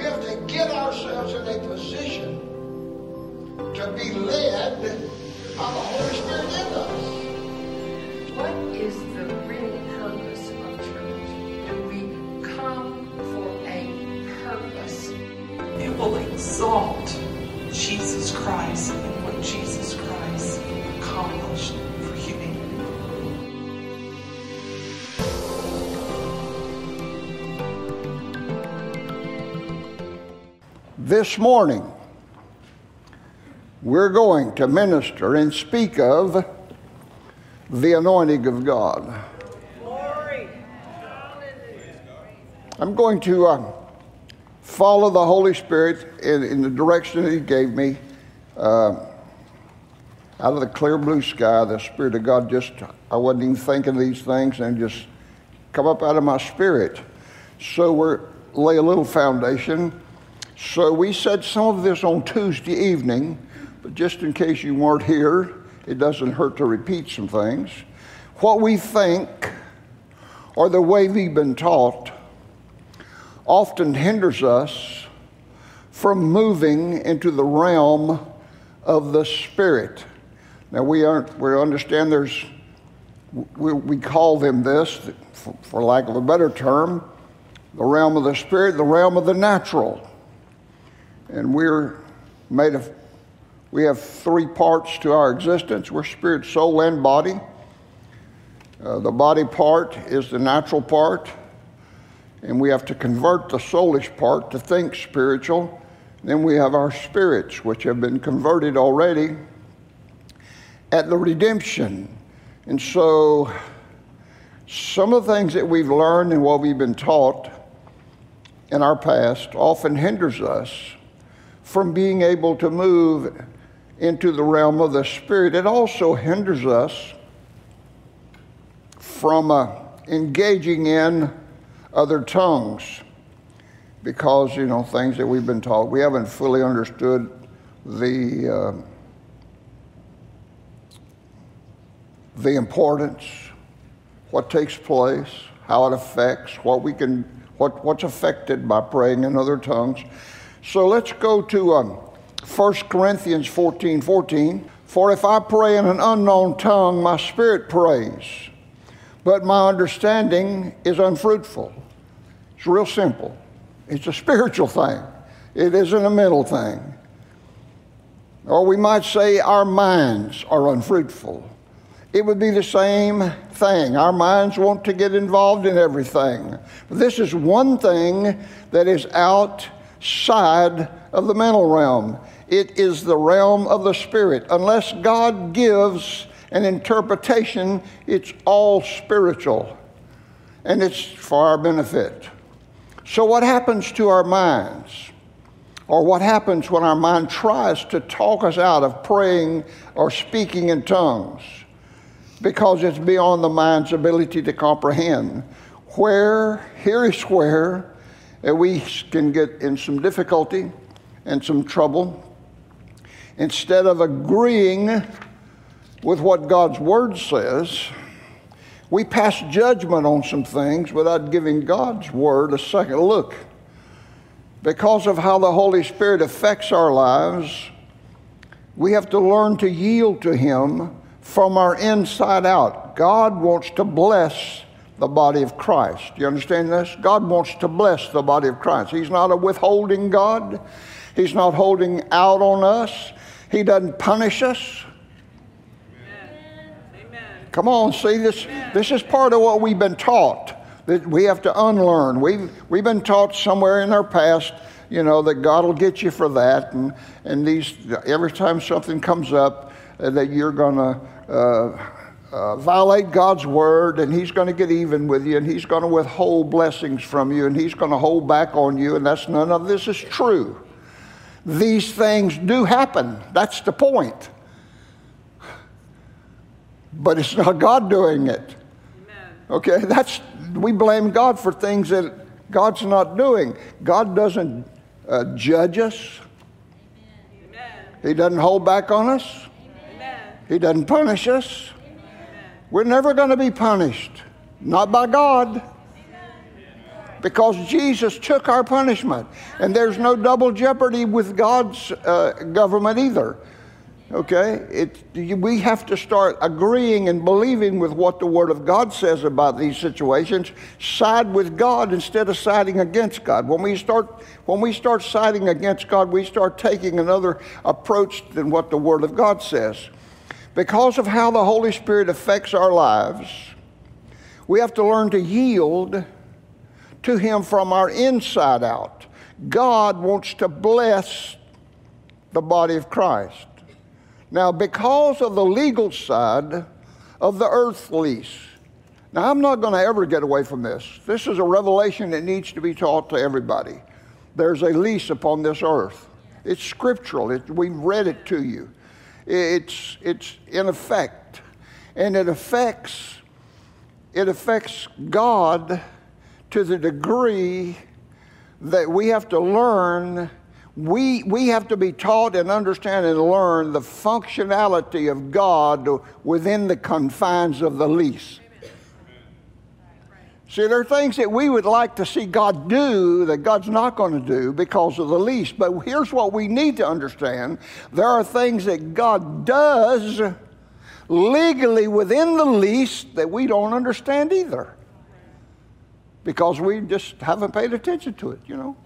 we have to get ourselves in a position to be led by the Holy Spirit in us. What is the real purpose of church? Do we come for a purpose? It will exalt Jesus Christ and what Jesus Christ accomplished for humanity. This morning, we're going to minister and speak of the anointing of God. Glory. I'm going to follow the Holy Spirit in the direction that He gave me. Out of the clear blue sky, the Spirit of God just, I wasn't even thinking these things and just come up out of my spirit. So we're lay a little foundation. So we said some of this on Tuesday evening, but just in case you weren't here, it doesn't hurt to repeat some things. What we think, or the way we've been taught, often hinders us from moving into the realm of the Spirit. Now we understand there's, we call them this, for lack of a better term, the realm of the Spirit, the realm of the natural. And we have three parts to our existence. We're spirit, soul, and body. The body part is the natural part. And we have to convert the soulish part to think spiritual. And then we have our spirits, which have been converted already at the redemption. And so some of the things that we've learned and what we've been taught in our past often hinders us from being able to move into the realm of the Spirit. It also hinders us from engaging in other tongues because, you know, things that we've been taught. We haven't fully understood the importance, what takes place, how it affects, what's affected by praying in other tongues. So let's go to 1 Corinthians 14, 14. For if I pray in an unknown tongue, my spirit prays, but my understanding is unfruitful. It's real simple. It's a spiritual thing. It isn't a mental thing. Or we might say our minds are unfruitful. It would be the same thing. Our minds want to get involved in everything. But this is one thing that is outside of the mental realm. It is the realm of the Spirit. Unless God gives an interpretation, it's all spiritual, and it's for our benefit. So what happens to our minds, or what happens when our mind tries to talk us out of praying or speaking in tongues because it's beyond the mind's ability to comprehend? Here is where we can get in some difficulty and some trouble. Instead of agreeing with what God's Word says, we pass judgment on some things without giving God's Word a second look. Because of how the Holy Spirit affects our lives, we have to learn to yield to Him from our inside out. God wants to bless the body of Christ. You understand this? God wants to bless the body of Christ. He's not a withholding God. He's not holding out on us. He doesn't punish us. Come on, see, this is part of what we've been taught, that we have to unlearn. We've been taught somewhere in our past, you know, that God will get you for that, and these, every time something comes up, that you're going to violate God's Word, and He's going to get even with you, and He's going to withhold blessings from you, and He's going to hold back on you, and that's none of this is true. These things do happen. That's the point. But it's not God doing it. Amen. Okay, we blame God for things that God's not doing. God doesn't judge us. Amen. He doesn't hold back on us. Amen. He doesn't punish us. Amen. We're never going to be punished, not by God. Amen. because Jesus took our punishment. And there's no double jeopardy with God's government either. Okay? We have to start agreeing and believing with what the Word of God says about these situations. Side with God instead of siding against God. When we start siding against God, we start taking another approach than what the Word of God says. Because of how the Holy Spirit affects our lives, we have to learn to yield to Him from our inside out. God wants to bless the body of Christ. Now, because of the legal side of the earth lease, now I'm not going to ever get away from this. This is a revelation that needs to be taught to everybody. There's a lease upon this earth. It's scriptural. We've read it to you. It's in effect, and it affects God to the degree that we have to learn. We have to be taught and understand and learn the functionality of God within the confines of the lease. Amen. See, there are things that we would like to see God do that God's not going to do because of the lease. But here's what we need to understand. There are things that God does legally within the lease that we don't understand either because we just haven't paid attention to it, you know.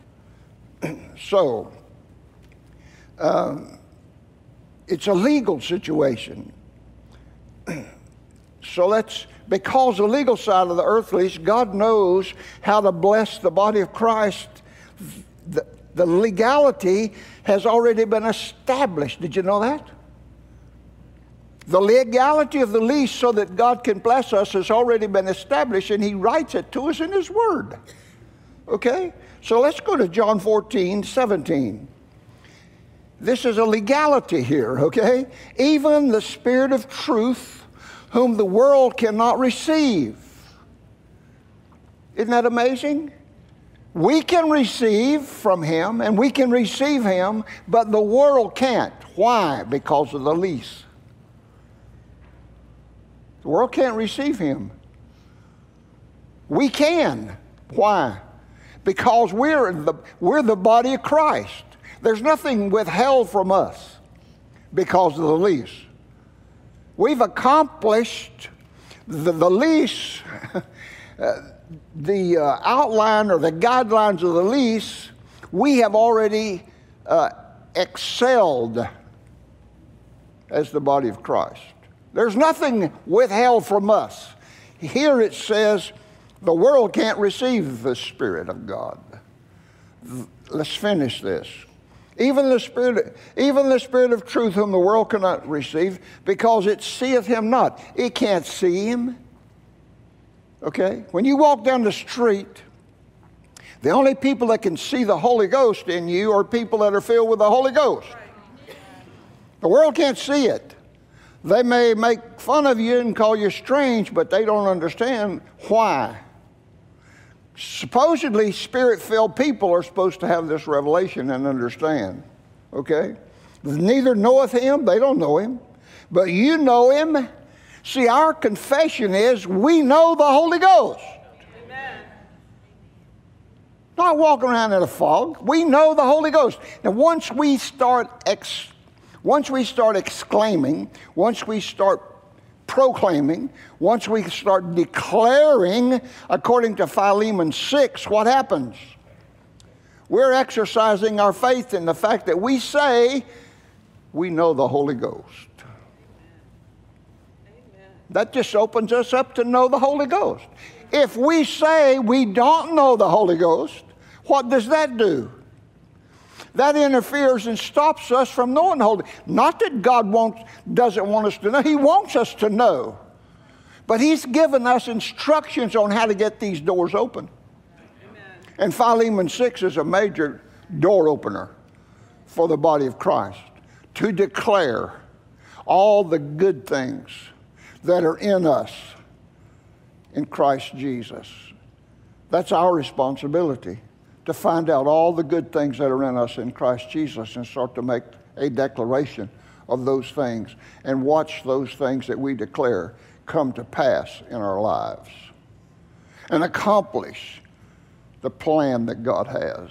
So, it's a legal situation. So because the legal side of the earth lease, God knows how to bless the body of Christ. The legality has already been established. Did you know that? The legality of the lease so that God can bless us has already been established, and He writes it to us in His Word. Okay? So let's go to John 14, 17. This is a legality here, okay? Even the Spirit of truth, whom the world cannot receive. Isn't that amazing? We can receive from Him, and we can receive Him, but the world can't. Why? Because of the lease. The world can't receive Him. We can. Why? Because we're the body of Christ. There's nothing withheld from us because of the lease. We've accomplished the lease, the outline or the guidelines of the lease. We have already excelled as the body of Christ. There's nothing withheld from us. Here it says, the world can't receive the Spirit of God. Let's finish this. Even the Spirit of truth whom the world cannot receive, because it seeth Him not. It can't see Him. Okay? When you walk down the street, the only people that can see the Holy Ghost in you are people that are filled with the Holy Ghost. The world can't see it. They may make fun of you and call you strange, but they don't understand why. Supposedly, Spirit-filled people are supposed to have this revelation and understand, okay? Neither knoweth Him, they don't know Him, but you know Him. See, our confession is we know the Holy Ghost. Amen. Not walking around in a fog. We know the Holy Ghost. Now, once we start exclaiming, once we start proclaiming, once we start declaring, according to Philemon 6, what happens? We're exercising our faith in the fact that we say we know the Holy Ghost. Amen. That just opens us up to know the Holy Ghost. If we say we don't know the Holy Ghost, what does that do? That interferes and stops us from knowing the Holy Ghost. Not that God doesn't want us to know. He wants us to know. But He's given us instructions on how to get these doors open. Amen. And Philemon 6 is a major door opener for the body of Christ to declare all the good things that are in us in Christ Jesus. That's our responsibility, to find out all the good things that are in us in Christ Jesus and start to make a declaration of those things and watch those things that we declare come to pass in our lives and accomplish the plan that God has.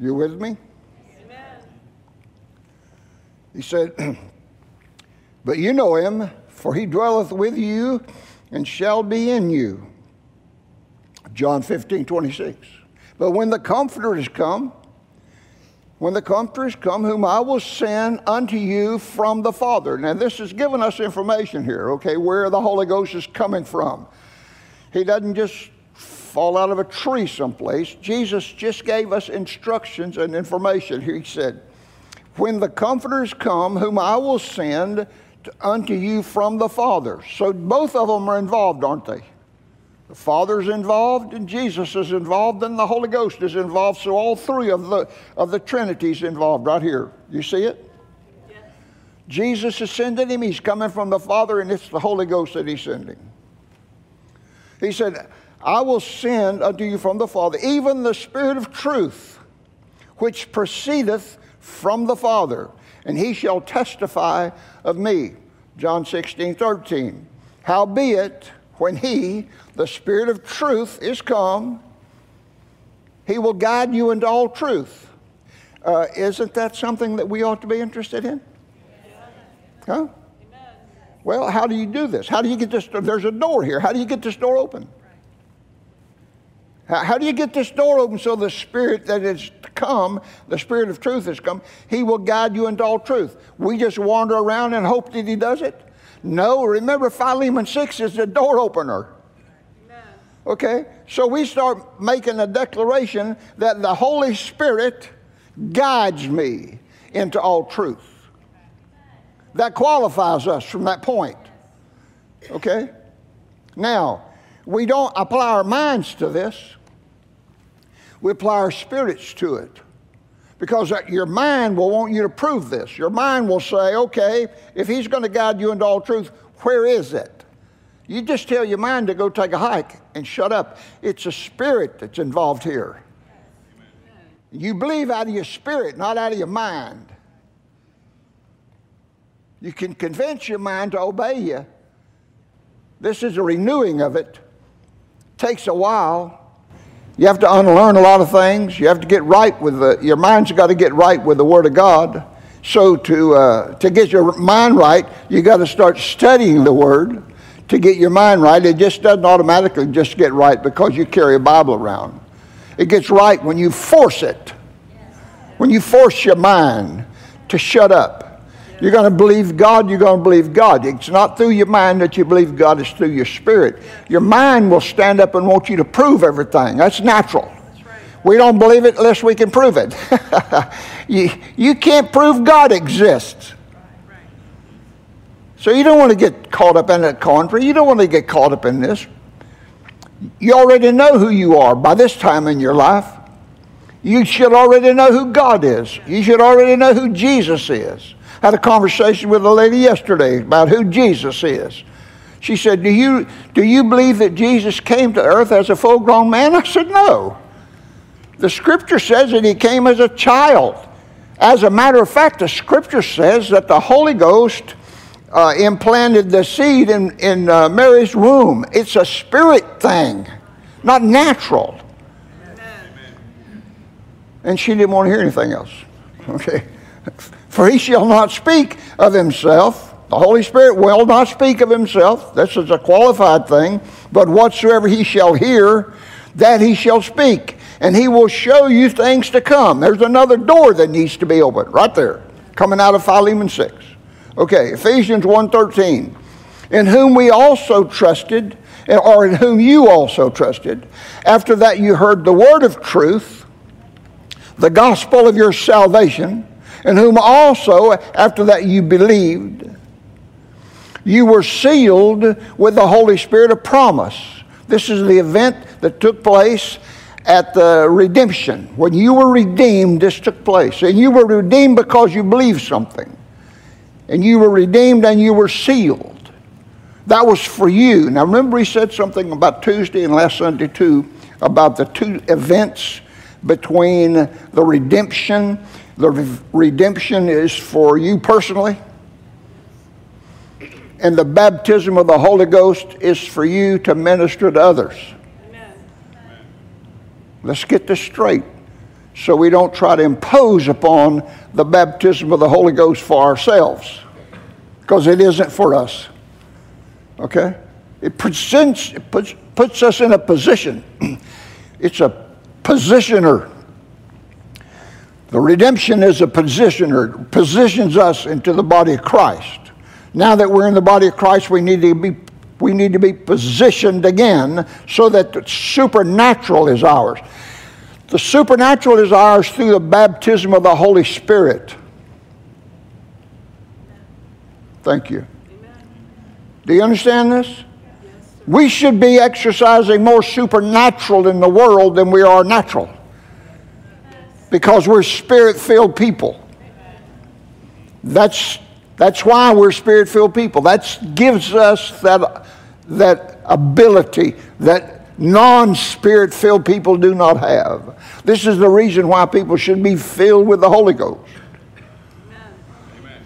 You with me? Amen. He said, but you know him, for he dwelleth with you and shall be in you. John 15, 26. But when the Comforter is come, whom I will send unto you from the Father. Now this is giving us information here, okay, where the Holy Ghost is coming from. He doesn't just fall out of a tree someplace. Jesus just gave us instructions and information. He said, when the Comforter is come, whom I will send unto you from the Father. So both of them are involved, aren't they? The Father's involved, and Jesus is involved, and the Holy Ghost is involved. So all three of the Trinity is involved right here. You see it? Yes. Jesus is sending him. He's coming from the Father, and it's the Holy Ghost that he's sending. He said, I will send unto you from the Father, even the Spirit of truth, which proceedeth from the Father, and he shall testify of me. John 16, 13. Howbeit, when he, the Spirit of truth, is come, he will guide you into all truth. Isn't that something that we ought to be interested in? Huh? Well, how do you do this? How do you get this? There's a door here. How do you get this door open? How do you get this door open so the Spirit that is to come, the Spirit of truth has come, he will guide you into all truth? We just wander around and hope that he does it? No, remember Philemon 6 is the door opener. Okay, so we start making a declaration that the Holy Spirit guides me into all truth. That qualifies us from that point. Okay, now we don't apply our minds to this. We apply our spirits to it. Because your mind will want you to prove this. Your mind will say, okay, if he's going to guide you into all truth, where is it? You just tell your mind to go take a hike and shut up. It's a spirit that's involved here. You believe out of your spirit, not out of your mind. You can convince your mind to obey you. This is a renewing of it. Takes a while. You have to unlearn a lot of things. You have to get right with your mind's got to get right with the Word of God. So to get your mind right, you got to start studying the Word to get your mind right. It just doesn't automatically just get right because you carry a Bible around. It gets right when you force it. When you force your mind to shut up. You're going to believe God, you're going to believe God. It's not through your mind that you believe God, it's through your spirit. Your mind will stand up and want you to prove everything. That's natural. That's right. We don't believe it unless we can prove it. You can't prove God exists. Right. So you don't want to get caught up in that quandary. You don't want to get caught up in this. You already know who you are by this time in your life. You should already know who God is. You should already know who Jesus is. Had a conversation with a lady yesterday about who Jesus is. She said, do you believe that Jesus came to earth as a full-grown man? I said, no. The Scripture says that he came as a child. As a matter of fact, the Scripture says that the Holy Ghost implanted the seed in Mary's womb. It's a spirit thing, not natural. Amen. And she didn't want to hear anything else. Okay. For he shall not speak of himself. The Holy Spirit will not speak of himself. This is a qualified thing. But whatsoever he shall hear, that he shall speak. And he will show you things to come. There's another door that needs to be opened. Right there. Coming out of Philemon 6. Okay, Ephesians 1:13. In whom we also trusted, or in whom you also trusted, after that you heard the word of truth, the gospel of your salvation, in whom also, after that you believed, you were sealed with the Holy Spirit of promise. This is the event that took place at the redemption. When you were redeemed, this took place. And you were redeemed because you believed something. And you were redeemed and you were sealed. That was for you. Now remember he said something about Tuesday and last Sunday too, about the two events between the redemption. The redemption is for you personally. And the baptism of the Holy Ghost is for you to minister to others. Amen. Let's get this straight so we don't try to impose upon the baptism of the Holy Ghost for ourselves, because it isn't for us, okay? It puts us in a position. It's a positioner. The redemption is a positioner. It positions us into the body of Christ. Now that we're in the body of Christ, we need to be positioned again so that the supernatural is ours. The supernatural is ours through the baptism of the Holy Spirit. Thank you. Do you understand this? We should be exercising more supernatural in the world than we are natural, because we're spirit-filled people. That's why we're spirit-filled people. That gives us that ability that non-spirit-filled people do not have. This is the reason why people should be filled with the Holy Ghost. Amen.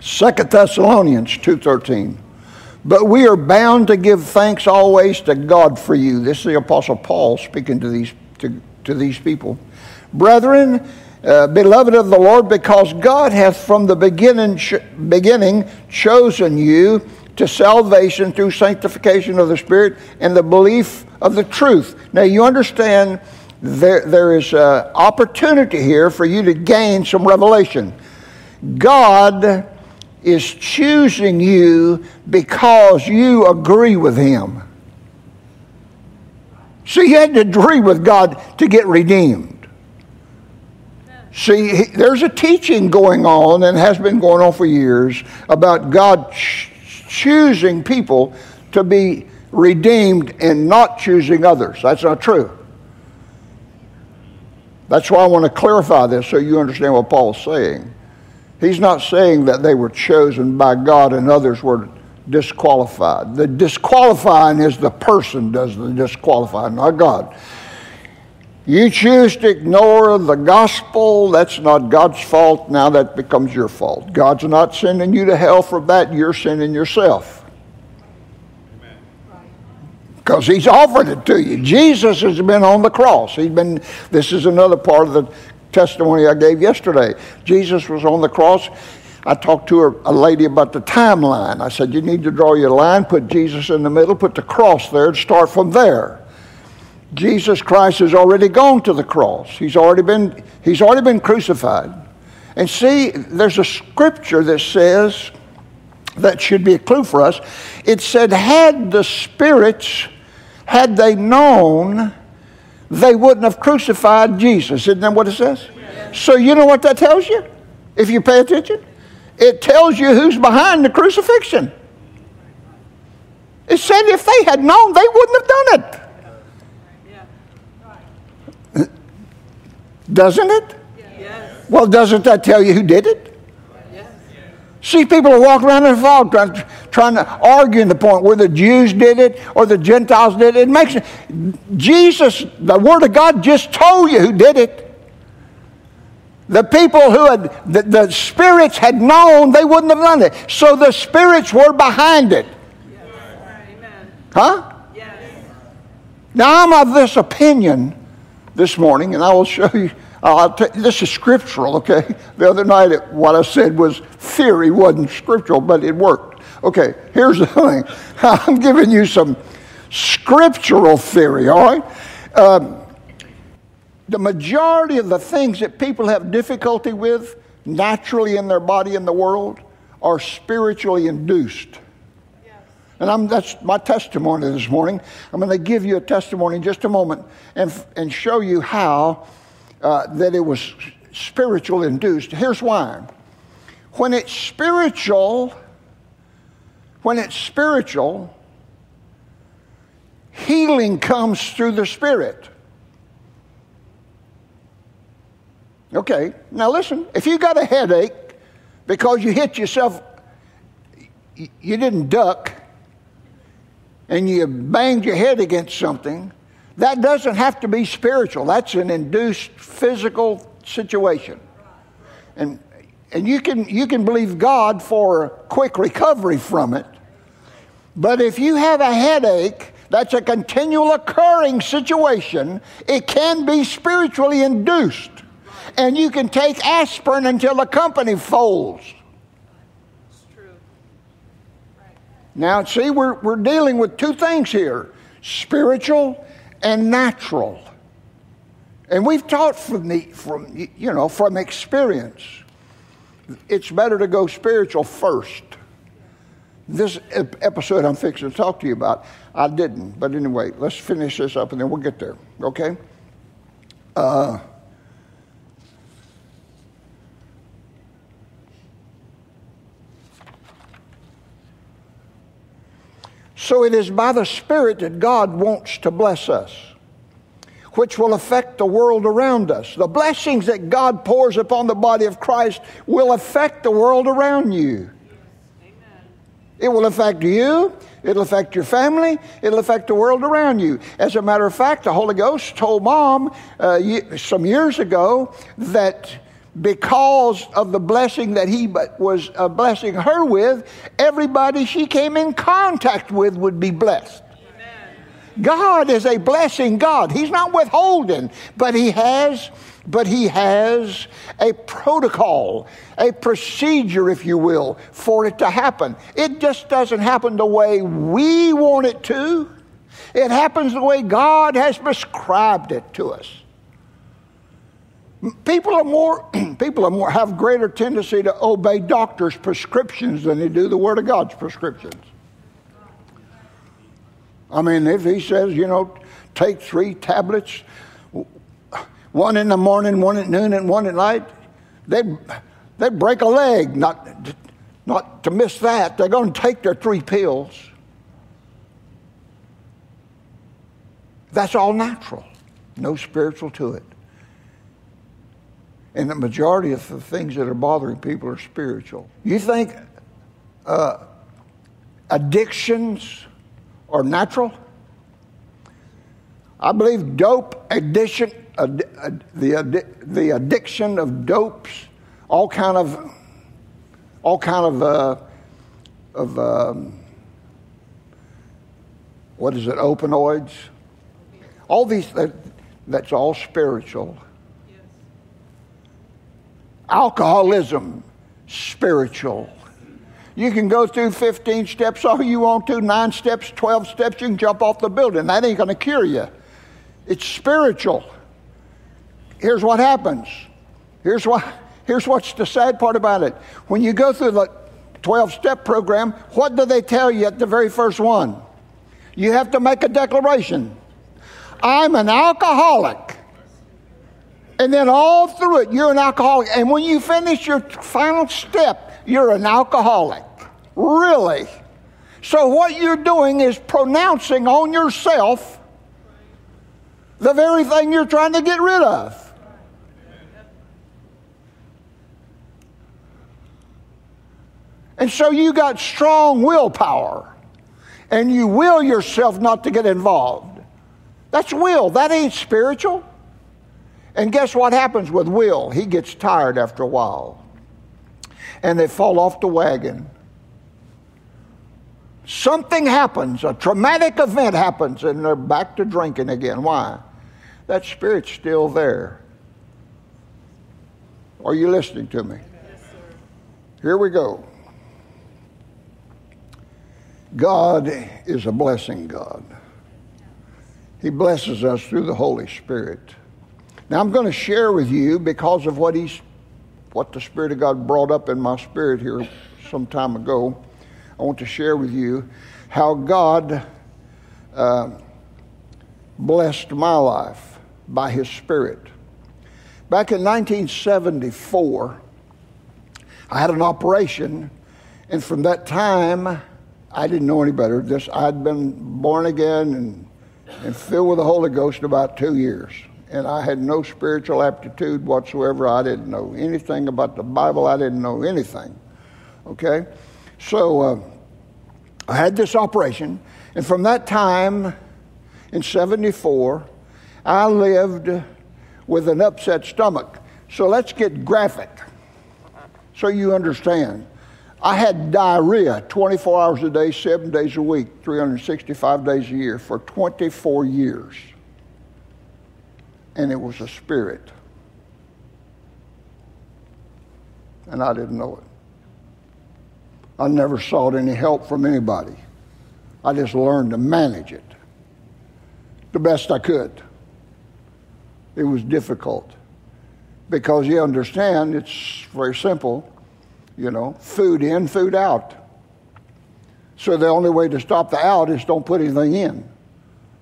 2 Thessalonians 2.13. But we are bound to give thanks always to God for you. This is the Apostle Paul speaking to these people. Brethren, beloved of the Lord, because God hath from the beginning chosen you to salvation through sanctification of the Spirit and the belief of the truth. Now you understand there is an opportunity here for you to gain some revelation. God is choosing you because you agree with Him. See, you had to agree with God to get redeemed. See, there's a teaching going on and has been going on for years about God choosing people to be redeemed and not choosing others. That's not true. That's why I want to clarify this so you understand what Paul's saying. He's not saying that they were chosen by God and others were disqualified. The disqualifying is the person does the disqualifying, not God. You choose to ignore the gospel, that's not God's fault. Now that becomes your fault. God's not sending you to hell for that. You're sending yourself. Because He's offered it to you. Jesus has been on the cross. This is another part of the testimony I gave yesterday. Jesus was on the cross. I talked to a lady about the timeline. I said, you need to draw your line, put Jesus in the middle, put the cross there, and start from there. Jesus Christ has already gone to the cross. He's already been crucified. And see, there's a scripture that says, that should be a clue for us. It said, had they known, they wouldn't have crucified Jesus. Isn't that what it says? Yes. So you know what that tells you? If you pay attention, it tells you who's behind the crucifixion. It said if they had known, they wouldn't have done it. Doesn't it? Yes. Well, doesn't that tell you who did it? Yes. See, people are walking around in the fog trying to argue in the point where the Jews did it or the Gentiles did it. It makes Jesus, the Word of God just told you who did it. The people who had, the spirits had known, they wouldn't have done it. So the spirits were behind it. Yes. Huh? Yes. Now I'm of this opinion this morning, and I will show you, this is scriptural, okay? The other night, what I said was theory wasn't scriptural, but it worked. Okay, here's the thing. I'm giving you some scriptural theory, all right? The majority of the things that people have difficulty with naturally in their body in the world are spiritually induced. And that's my testimony this morning. I'm going to give you a testimony in just a moment and show you how that it was spiritual induced. Here's why. When it's spiritual, healing comes through the Spirit. Okay, now listen. If you got a headache because you hit yourself, you didn't duck, and you banged your head against something, that doesn't have to be spiritual. That's an induced physical situation. And you can believe God for quick recovery from it. But if you have a headache That's a continual occurring situation. It can be spiritually induced. And you can take aspirin until the company folds. That's true. Right. Now, see, we're dealing with two things here, spiritual and natural. And we've taught from experience. It's better to go spiritual first. This episode I'm fixing to talk to you about, I didn't. But anyway, let's finish this up and then we'll get there. Okay? So it is by the Spirit that God wants to bless us, which will affect the world around us. The blessings that God pours upon the body of Christ will affect the world around you. Yes. Amen. It will affect you. It'll affect your family. It'll affect the world around you. As a matter of fact, the Holy Ghost told Mom some years ago that because of the blessing that he was blessing her with, everybody she came in contact with would be blessed. God is a blessing God. He's not withholding, but he has a protocol, a procedure, if you will, for it to happen. It just doesn't happen the way we want it to. It happens the way God has prescribed it to us. People have greater tendency to obey doctors' prescriptions than they do the Word of God's prescriptions. I mean, if he says, take 3 tablets, one in the morning, one at noon, and one at night, they'd break a leg not to miss that. They're going to take their 3 pills. That's all natural. No spiritual to it. And the majority of the things that are bothering people are spiritual. You think addictions or natural? I believe dope addiction, the addiction of dopes, opioids, all these, that's all spiritual. Yes. Alcoholism, spiritual. You can go through 15 steps all you want to, 9 steps, 12 steps. You can jump off the building. That ain't going to cure you. It's spiritual. Here's what happens. Here's what's the sad part about it. When you go through the 12-step program, what do they tell you at the very first one? You have to make a declaration. I'm an alcoholic. And then all through it, you're an alcoholic. And when you finish your final step, you're an alcoholic. Really? So what you're doing is pronouncing on yourself the very thing you're trying to get rid of. And so you got strong willpower. And you will yourself not to get involved. That's will. That ain't spiritual. And guess what happens with will? He gets tired after a while. And they fall off the wagon. Something happens, a traumatic event happens, and they're back to drinking again. Why? That spirit's still there. Are you listening to me? Yes, sir. Here we go. God is a blessing God. He blesses us through the Holy Spirit. Now I'm going to share with you, because of what the Spirit of God brought up in my spirit here some time ago, I want to share with you how God blessed my life by His Spirit. Back in 1974, I had an operation, and from that time, I didn't know any better. I'd been born again and filled with the Holy Ghost about 2 years. And I had no spiritual aptitude whatsoever. I didn't know anything about the Bible. I didn't know anything. Okay? So I had this operation. And from that time, in 74, I lived with an upset stomach. So let's get graphic so you understand. I had diarrhea 24 hours a day, 7 days a week, 365 days a year for 24 years. And it was a spirit. And I didn't know it. I never sought any help from anybody. I just learned to manage it the best I could. It was difficult because you understand it's very simple, you know, food in, food out. So the only way to stop the out is don't put anything in.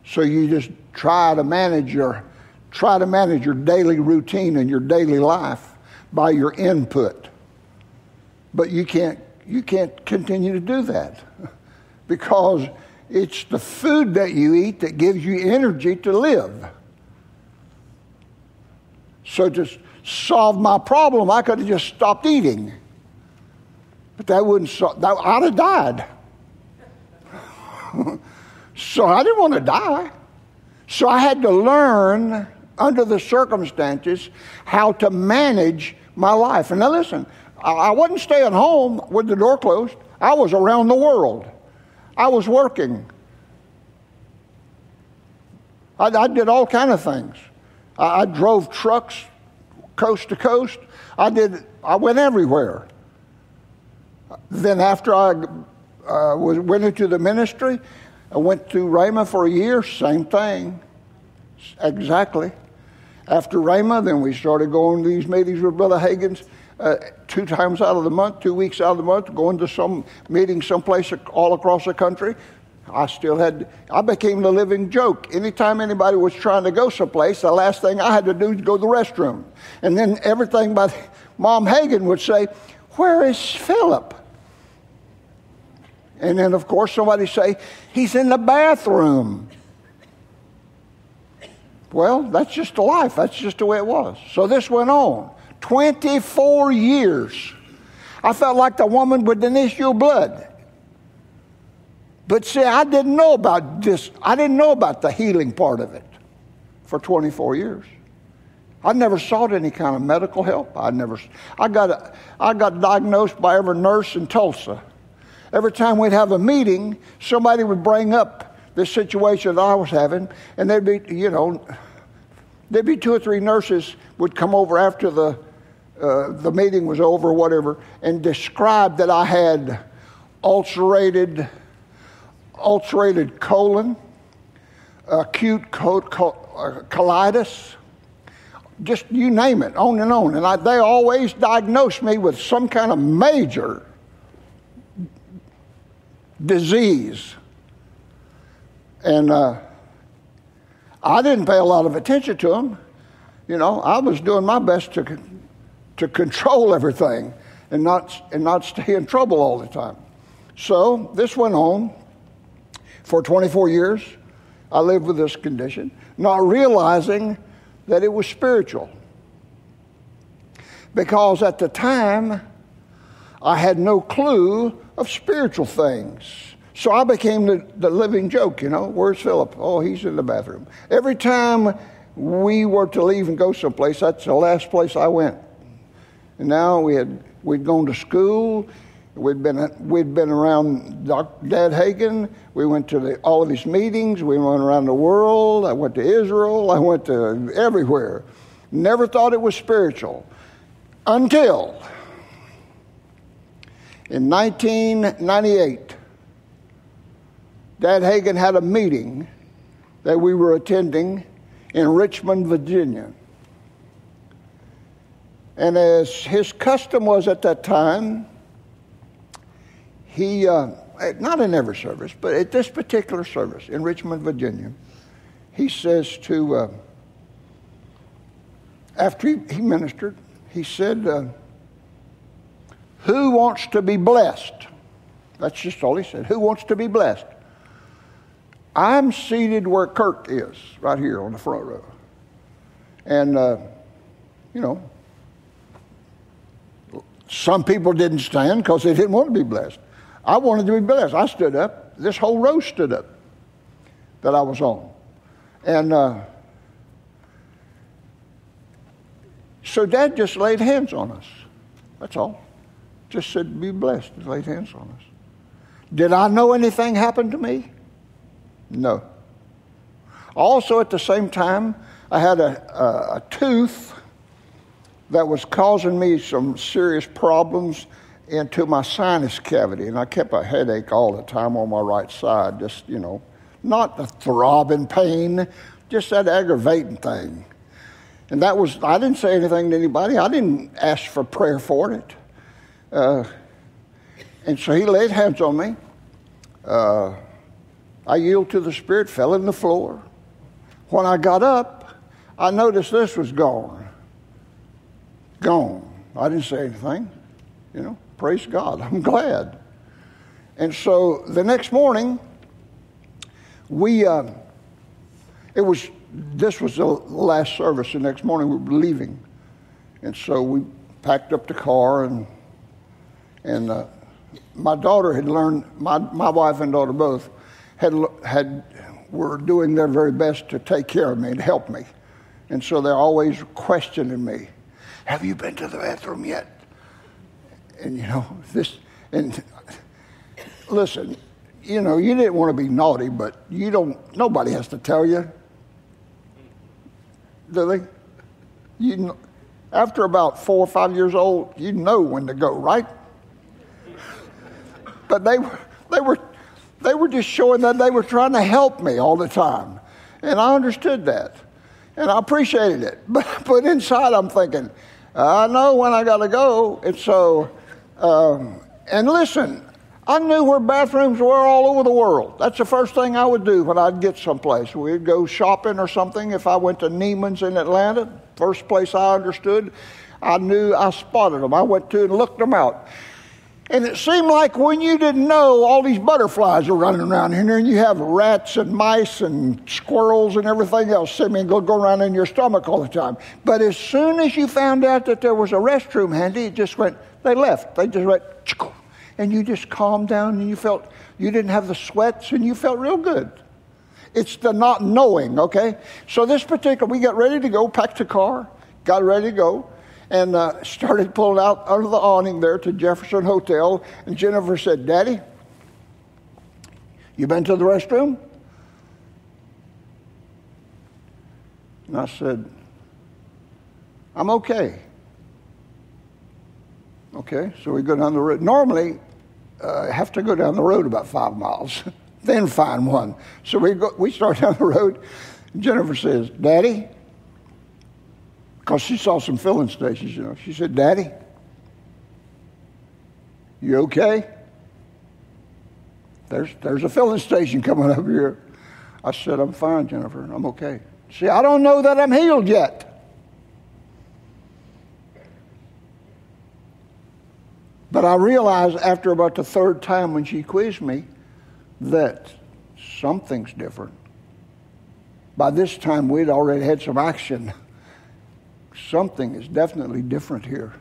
So you just try to manage your daily routine and your daily life by your input. But you can't continue to do that because it's the food that you eat that gives you energy to live. So to solve my problem, I could have just stopped eating. But that wouldn't solve that. I'd have died. So I didn't want to die. So I had to learn under the circumstances how to manage my life. And now listen, I wasn't staying home with the door closed. I was around the world. I was working. I did all kinds of things. I drove trucks coast to coast. I went everywhere. Then after I went into the ministry, I went to Rhema for a year, same thing, exactly. After Rhema, then we started going to these meetings with Brother Hagin's 2 times out of the month, 2 weeks out of the month, going to some meeting someplace all across the country. I became the living joke. Anytime anybody was trying to go someplace, the last thing I had to do was go to the restroom. And then everything by Mom Hagin would say, "Where is Philip?" And then, of course, somebody say, "He's in the bathroom." Well, that's just the life. That's just the way it was. So this went on. 24 years. I felt like the woman with an issue of blood. But see, I didn't know about this. I didn't know about the healing part of it for 24 years. I never sought any kind of medical help. I got diagnosed by every nurse in Tulsa. Every time we'd have a meeting, somebody would bring up this situation that I was having, and there'd be 2 or 3 nurses would come over after the meeting was over, or whatever, and describe that I had ulcerated colon, acute colitis, just you name it, on and on. And they always diagnosed me with some kind of major disease. And I didn't pay a lot of attention to them. You know, I was doing my best to control everything and not stay in trouble all the time. So this went on for 24 years. I lived with this condition, not realizing that it was spiritual. Because at the time, I had no clue of spiritual things. So I became the living joke, you know. "Where's Philip?" "Oh, he's in the bathroom." Every time we were to leave and go someplace, that's the last place I went. And now we'd gone to school. We'd been around Dad Hagin. We went to all of his meetings. We went around the world. I went to Israel. I went to everywhere. Never thought it was spiritual until in 1998, Dad Hagin had a meeting that we were attending in Richmond, Virginia. And as his custom was at that time, he, not in every service, but at this particular service in Richmond, Virginia, he says to, after he ministered, he said, "Who wants to be blessed?" That's just all he said. "Who wants to be blessed?" I'm seated where Kirk is, right here on the front row. And, you know, some people didn't stand because they didn't want to be blessed. I wanted to be blessed. I stood up. This whole row stood up that I was on. And so Dad just laid hands on us. That's all. Just said, be blessed and laid hands on us. Did I know anything happened to me? No. Also, at the same time, I had a tooth that was causing me some serious problems into my sinus cavity, and I kept a headache all the time on my right side, just, you know, not the throbbing pain, just that aggravating thing. And that was, I didn't say anything to anybody. I didn't ask for prayer for it. And so he laid hands on me. I yielded to the Spirit, fell on the floor. When I got up, I noticed this was gone. Gone. I didn't say anything. You know, praise God. I'm glad. And so the next morning, this was the last service. The next morning we were leaving. And so we packed up the car, and my daughter had learned, my wife and daughter both, were doing their very best to take care of me and help me. And so they're always questioning me. Have you been to the bathroom yet? And, you know, this, and listen, you know, you didn't want to be naughty, but you don't, nobody has to tell you. Do they? You know, after about 4 or 5 years old, you know when to go, right? But they were just showing that they were trying to help me all the time. And I understood that. And I appreciated it. But inside I'm thinking, I know when I got to go. And so, and listen, I knew where bathrooms were all over the world. That's the first thing I would do when I'd get someplace. We'd go shopping or something. If I went to Neiman's in Atlanta, first place I understood, I knew I spotted them. I went to and looked them out. And it seemed like when you didn't know, all these butterflies are running around here, and you have rats and mice and squirrels and everything else. I mean, go around in your stomach all the time. But as soon as you found out that there was a restroom handy, it just went, they left. They just went, and you just calmed down, and you felt, you didn't have the sweats, and you felt real good. It's the not knowing, okay? So this particular, we got ready to go, packed the car, got ready to go. And started pulling out under the awning there to Jefferson Hotel. And Jennifer said, Daddy, you been to the restroom? And I said, I'm okay. Okay, so we go down the road. Normally, I have to go down the road about 5 miles, then find one. So we start down the road. And Jennifer says, Daddy, because she saw some filling stations, you know. She said, Daddy, you okay? There's a filling station coming up here. I said, I'm fine, Jennifer. I'm okay. See, I don't know that I'm healed yet. But I realized after about the third time when she quizzed me that something's different. By this time, we'd already had some action. Something is definitely different here.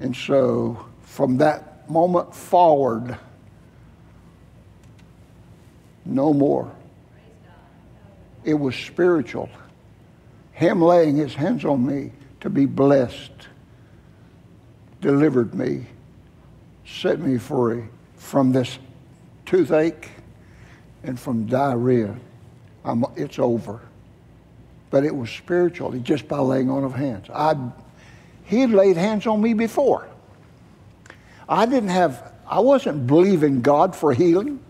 And so from that moment forward, no more. It was spiritual. Him laying his hands on me to be blessed delivered me, set me free from this toothache and from diarrhea. It's over. But it was spiritual, just by laying on of hands. He had laid hands on me before. I wasn't believing God for healing.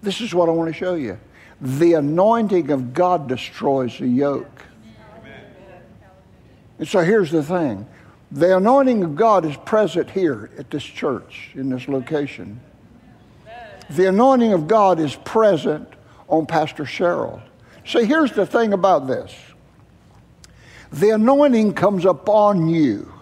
This is what I want to show you. The anointing of God destroys the yoke. Amen. And so here's the thing. The anointing of God is present here at this church, in this location. The anointing of God is present on Pastor Cheryl. See, here's the thing about this. The anointing comes upon you.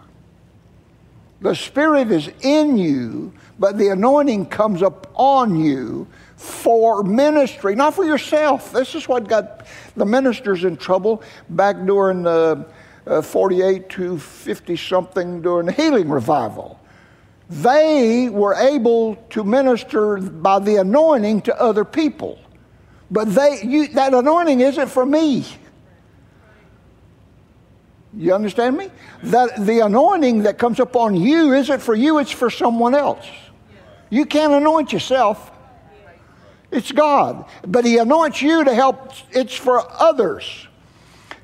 The Spirit is in you, but the anointing comes upon you for ministry, not for yourself. This is what got the ministers in trouble back during the 48 to 50-something during the healing revival. They were able to minister by the anointing to other people. But that anointing isn't for me. You understand me? That the anointing that comes upon you isn't for you, it's for someone else. You can't anoint yourself. It's God. But He anoints you to help. It's for others.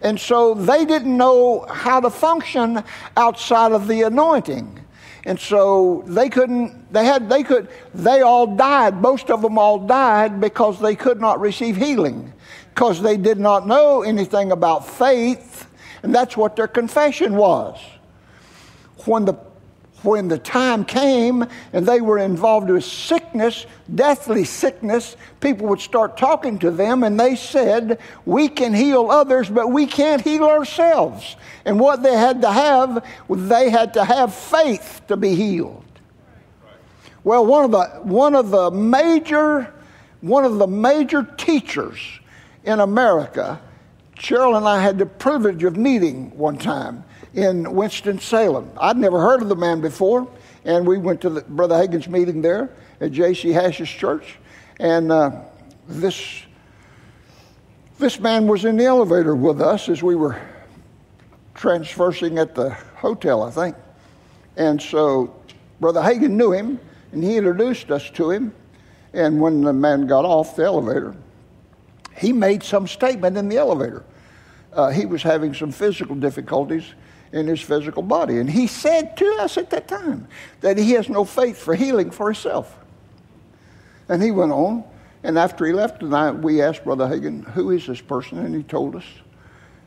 And so they didn't know how to function outside of the anointing. And so they all died. Most of them all died because they could not receive healing, because they did not know anything about faith. And that's what their confession was. When the time came and they were involved with sickness, deathly sickness, people would start talking to them, and they said, we can heal others, but we can't heal ourselves. And what they had to have faith to be healed. Well, one of the major teachers in America, Cheryl and I had the privilege of meeting one time in Winston-Salem. I'd never heard of the man before, and we went to Brother Hagin's meeting there at J.C. Hash's church, and this man was in the elevator with us as we were transversing at the hotel, I think. And so Brother Hagin knew him, and he introduced us to him, and when the man got off the elevator, he made some statement in the elevator. He was having some physical difficulties in his physical body. And he said to us at that time that he has no faith for healing for himself. And he went on. And after he left tonight, we asked Brother Hagin, who is this person? And he told us.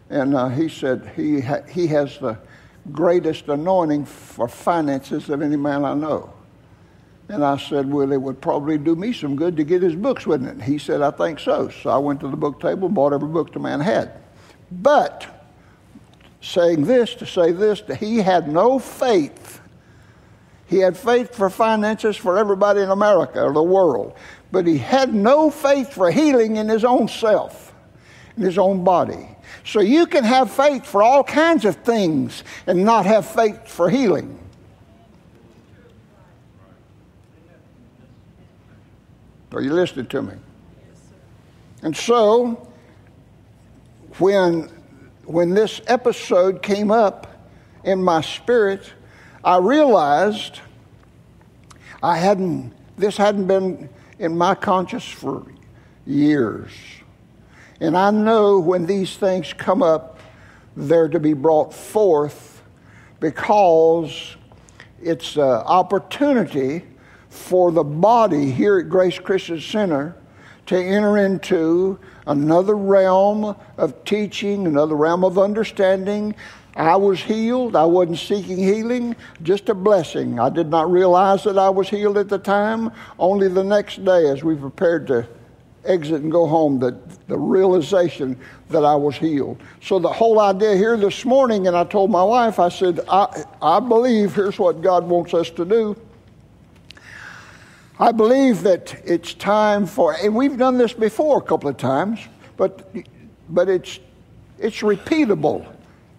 And he said he has the greatest anointing for finances of any man I know. And I said, well, it would probably do me some good to get his books, wouldn't it? And he said, I think so. So I went to the book table and bought every book the man had. But saying this, he had no faith. He had faith for finances for everybody in America or the world, but he had no faith for healing in his own self, in his own body. So you can have faith for all kinds of things and not have faith for healing. Are you listening to me? And so When this episode came up in my spirit, I realized this hadn't been in my conscience for years. And I know when these things come up, they're to be brought forth because it's an opportunity for the body here at Grace Christian Center to enter into another realm of teaching, another realm of understanding. I was healed. I wasn't seeking healing, just a blessing. I did not realize that I was healed at the time. Only the next day, as we prepared to exit and go home, the realization that I was healed. So the whole idea here this morning, and I told my wife, I said, I believe here's what God wants us to do. I believe that it's time for, and we've done this before a couple of times, but it's repeatable.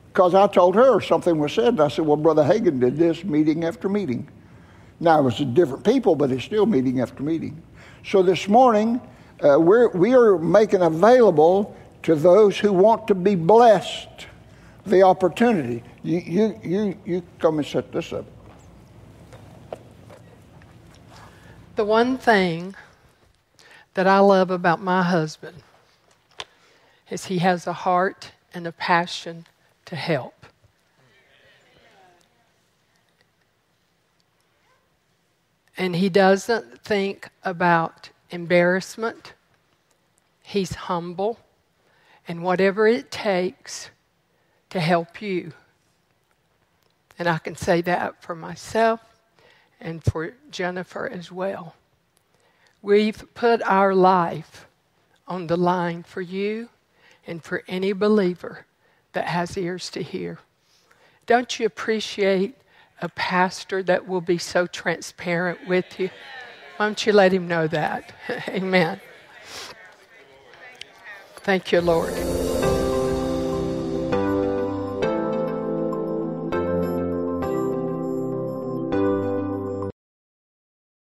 Because I told her something was said, and I said, well, Brother Hagin did this meeting after meeting. Now, it was different people, but it's still meeting after meeting. So this morning, we are making available to those who want to be blessed the opportunity. You come and set this up. The one thing that I love about my husband is he has a heart and a passion to help. And he doesn't think about embarrassment. He's humble. And whatever it takes to help you. And I can say that for myself. And for Jennifer as well. We've put our life on the line for you and for any believer that has ears to hear. Don't you appreciate a pastor that will be so transparent with you? Why don't you let him know that? Amen. Thank you, Lord.